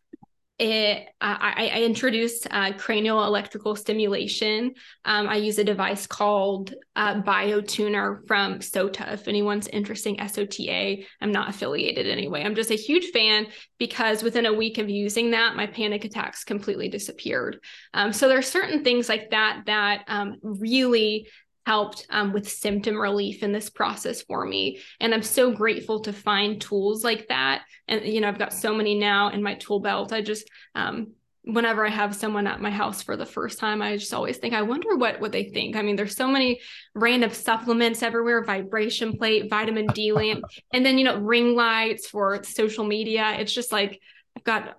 it, I, I introduced uh, cranial electrical stimulation. Um, I use a device called uh, BioTuner from SOTA. If anyone's interested, S O T A, I'm not affiliated anyway. I'm just a huge fan, because within a week of using that, my panic attacks completely disappeared. Um, so there are certain things like that that um, really helped um, with symptom relief in this process for me. And I'm so grateful to find tools like that. And, you know, I've got so many now in my tool belt. I just, um, whenever I have someone at my house for the first time, I just always think, I wonder what, what they think. I mean, there's so many random supplements everywhere, vibration plate, vitamin D lamp, and then, you know, ring lights for social media. It's just like, I've got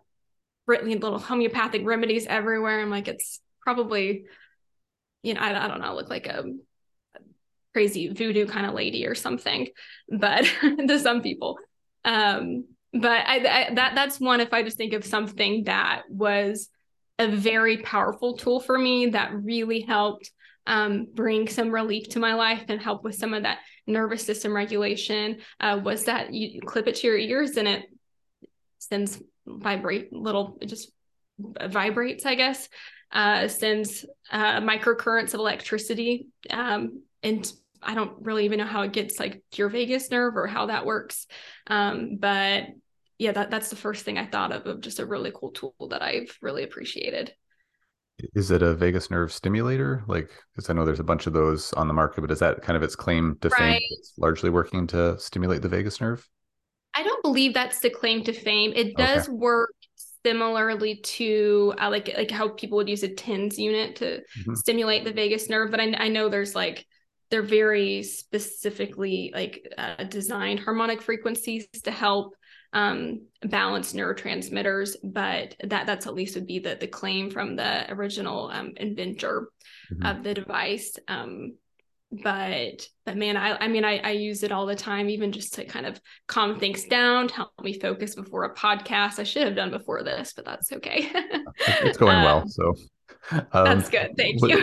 little homeopathic remedies everywhere. I'm like, it's probably, you know, I, I don't know, I look like a crazy voodoo kind of lady or something, but to some people, um, but I, I, that that's one, if I just think of something that was a very powerful tool for me that really helped um, bring some relief to my life and help with some of that nervous system regulation, uh, was that you clip it to your ears and it sends vibrate little, it just vibrates, I guess, uh, sends uh, microcurrents of electricity, um, and I don't really even know how it gets like to your vagus nerve or how that works. Um, but yeah, that, that's the first thing I thought of, of just a really cool tool that I've really appreciated. Is it a vagus nerve stimulator? Like, because I know there's a bunch of those on the market, but is that kind of its claim to fame? Right. It's largely working to stimulate the vagus nerve? I don't believe that's the claim to fame. It does okay. work similarly to uh, like, like how people would use a TENS unit to mm-hmm. stimulate the vagus nerve. But I, I know there's like, they're very specifically like uh, designed harmonic frequencies to help um, balance neurotransmitters, but that that's at least would be the the claim from the original um, inventor mm-hmm. of the device. Um, But, but man, I, I mean, I, I use it all the time, even just to kind of calm things down, to help me focus before a podcast. I should have done before this, but that's okay. It's going um, well. So um, that's good. Thank you.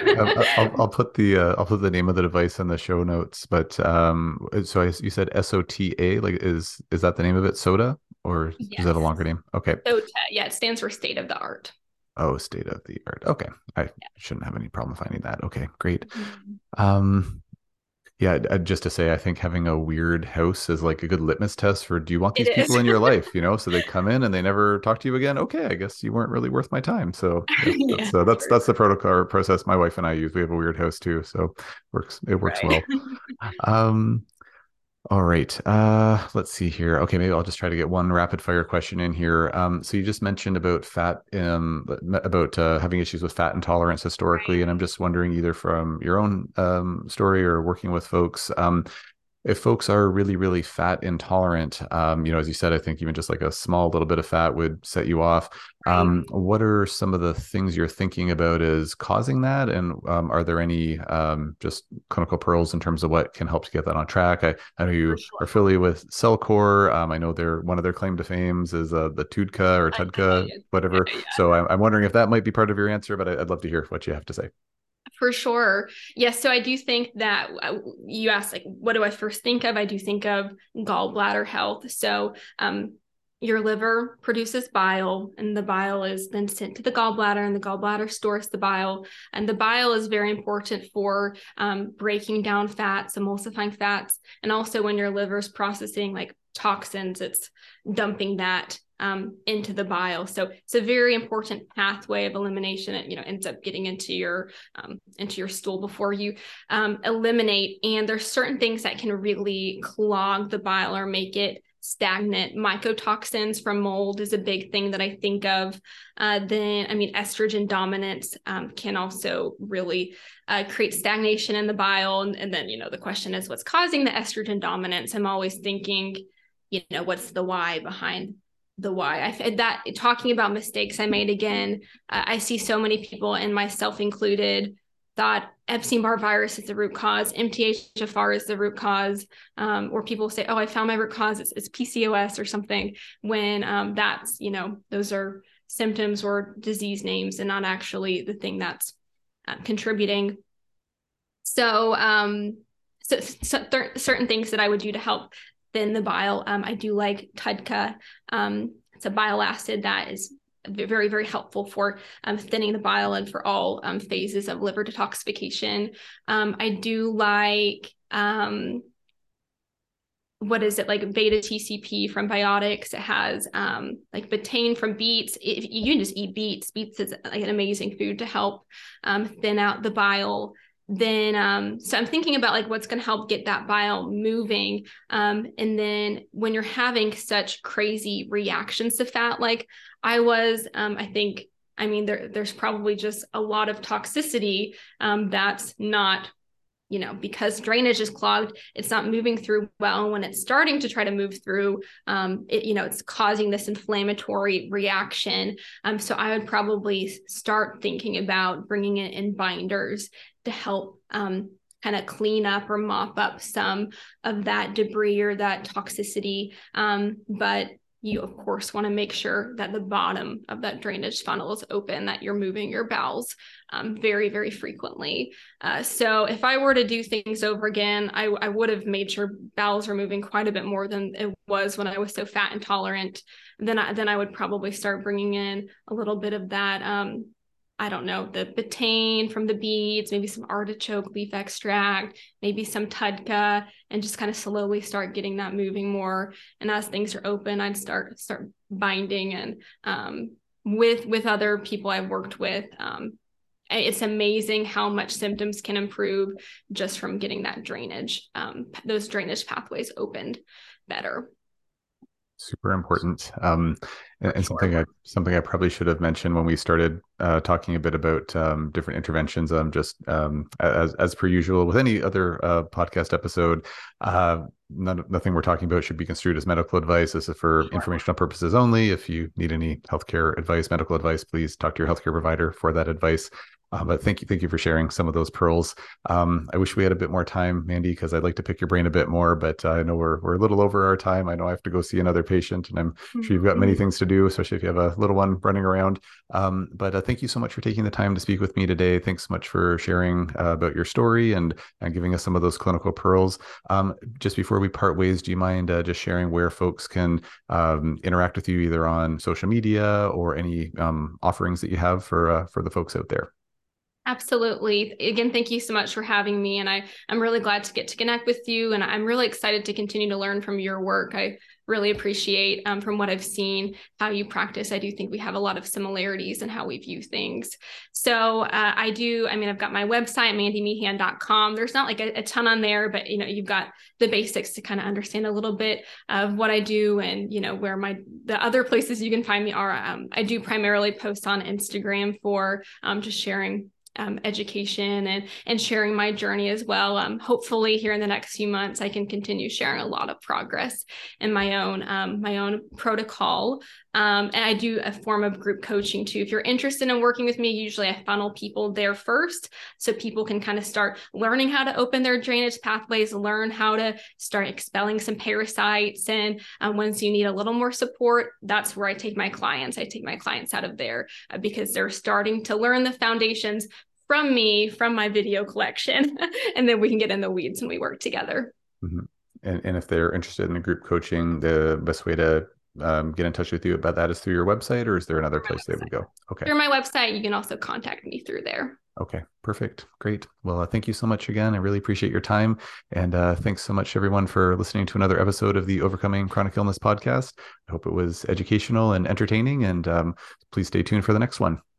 I'll, I'll put the, uh, I'll put the name of the device in the show notes, but, um, so I, you said S O T A, like, is, is that the name of it? SOTA, or yes. Is that a longer name? Okay. SOTA, yeah. It stands for state of the art. Oh, state of the art. Okay. I yeah. shouldn't have any problem finding that. Okay, great. Mm-hmm. Um, yeah, just to say, I think having a weird house is like a good litmus test for, do you want these it people in your life? You know, so they come in and they never talk to you again. Okay, I guess you weren't really worth my time. So, yeah, that's, so that's, that's the protocol or process my wife and I use. We have a weird house too. So it works, it works right. well. Um, All right. Uh, let's see here. Okay. Maybe I'll just try to get one rapid fire question in here. Um, so you just mentioned about fat, um, about, uh, having issues with fat intolerance historically. Right. And I'm just wondering, either from your own, um, story or working with folks, um, if folks are really, really fat intolerant, um, you know, as you said, I think even just like a small little bit of fat would set you off. Um, what are some of the things you're thinking about as causing that? And um, are there any um, just clinical pearls in terms of what can help to get that on track? I, I know you are affiliated with Cellcore. Um, I know they're, one of their claim to fames is uh, the Tudka or Tudka, whatever. So I'm, I'm wondering if that might be part of your answer, but I'd love to hear what you have to say. For sure. Yes. So I do think that you asked, like, what do I first think of? I do think of gallbladder health. So, um, your liver produces bile, and the bile is then sent to the gallbladder, and the gallbladder stores the bile. And the bile is very important for um, breaking down fats, emulsifying fats. And also when your liver's processing like toxins, it's dumping that um, into the bile. So it's a very important pathway of elimination. It, you know, ends up getting into your, um, into your stool before you, um, eliminate. And there's certain things that can really clog the bile or make it stagnant. Mycotoxins from mold is a big thing that I think of. Uh, then, I mean, estrogen dominance um, can also really uh, create stagnation in the bile. And, and then, you know, the question is, what's causing the estrogen dominance? I'm always thinking, you know, what's the why behind the why? I that talking about mistakes I made again. Uh, I see so many people, and myself included, thought Epstein-Barr virus is the root cause, M T H F R is the root cause, um, or people say, oh, I found my root cause, it's, it's P C O S or something, when um, that's, you know, those are symptoms or disease names and not actually the thing that's uh, contributing. So, um, so, so th- certain things that I would do to help thin the bile, um, I do like Tudka. Um, it's a bile acid that is very, very helpful for um, thinning the bile and for all um, phases of liver detoxification. Um, I do like, um, what is it, like beta T C P from biotics. It has um, like betaine from beets. If you can just eat beets. Beets is like an amazing food to help um, thin out the bile. Then, um, so I'm thinking about like what's going to help get that bile moving. Um, and then when you're having such crazy reactions to fat, like I was, um, I think, I mean, there, there's probably just a lot of toxicity, um, that's not, you know, because drainage is clogged, it's not moving through well. When it's starting to try to move through, um, it, you know, it's causing this inflammatory reaction. Um, so I would probably start thinking about bringing it in binders to help um, kind of clean up or mop up some of that debris or that toxicity. Um, but you, of course, want to make sure that the bottom of that drainage funnel is open, that you're moving your bowels um, very, very frequently. Uh, so if I were to do things over again, I, I would have made sure bowels were moving quite a bit more than it was when I was so fat intolerant. Then I, then I would probably start bringing in a little bit of that um, I don't know, the betaine from the beets, maybe some artichoke leaf extract, maybe some Tudka, and just kind of slowly start getting that moving more. And as things are open, I'd start start binding. And um, with with other people I've worked with, um, it's amazing how much symptoms can improve just from getting that drainage, um, those drainage pathways opened better. Super important. Um, and, and something I, something I probably should have mentioned when we started uh, talking a bit about um, different interventions, um, just um, as, as per usual with any other uh, podcast episode, uh, none, nothing we're talking about should be construed as medical advice. This is for sure. Informational purposes only. If you need any healthcare advice, medical advice, please talk to your healthcare provider for that advice. Uh, but thank you. Thank you for sharing some of those pearls. Um, I wish we had a bit more time, Mandy, because I'd like to pick your brain a bit more, but uh, I know we're we're a little over our time. I know I have to go see another patient, and I'm mm-hmm. sure you've got many things to do, especially if you have a little one running around. Um, but uh, thank you so much for taking the time to speak with me today. Thanks so much for sharing uh, about your story and, and giving us some of those clinical pearls. Um, just before we part ways, do you mind uh, just sharing where folks can um, interact with you, either on social media or any um, offerings that you have for uh, for the folks out there? Absolutely. Again, thank you so much for having me. And I, I'm really glad to get to connect with you. And I'm really excited to continue to learn from your work. I really appreciate um, from what I've seen, how you practice. I do think we have a lot of similarities in how we view things. So uh, I do, I mean, I've got my website, mandy meehan dot com. There's not like a, a ton on there, but you know, you've got the basics to kind of understand a little bit of what I do and, you know, where my, the other places you can find me are, um, I do primarily post on Instagram for um, just sharing Um, education and and sharing my journey as well. Um, hopefully, here in the next few months, I can continue sharing a lot of progress in my own um, my own protocol. Um, and I do a form of group coaching too. If you're interested in working with me, usually I funnel people there first, so people can kind of start learning how to open their drainage pathways, learn how to start expelling some parasites. And um, once you need a little more support, that's where I take my clients. I take my clients out of there uh, because they're starting to learn the foundations from me, from my video collection, and then we can get in the weeds and we work together. Mm-hmm. And, and if they're interested in the group coaching, the best way to um, get in touch with you about that is through your website, or is there another place they would go? Okay. Through my website, you can also contact me through there. Okay, perfect. Great. Well, uh, thank you so much again. I really appreciate your time. And uh, thanks so much, everyone, for listening to another episode of the Overcoming Chronic Illness podcast. I hope it was educational and entertaining, and um, please stay tuned for the next one.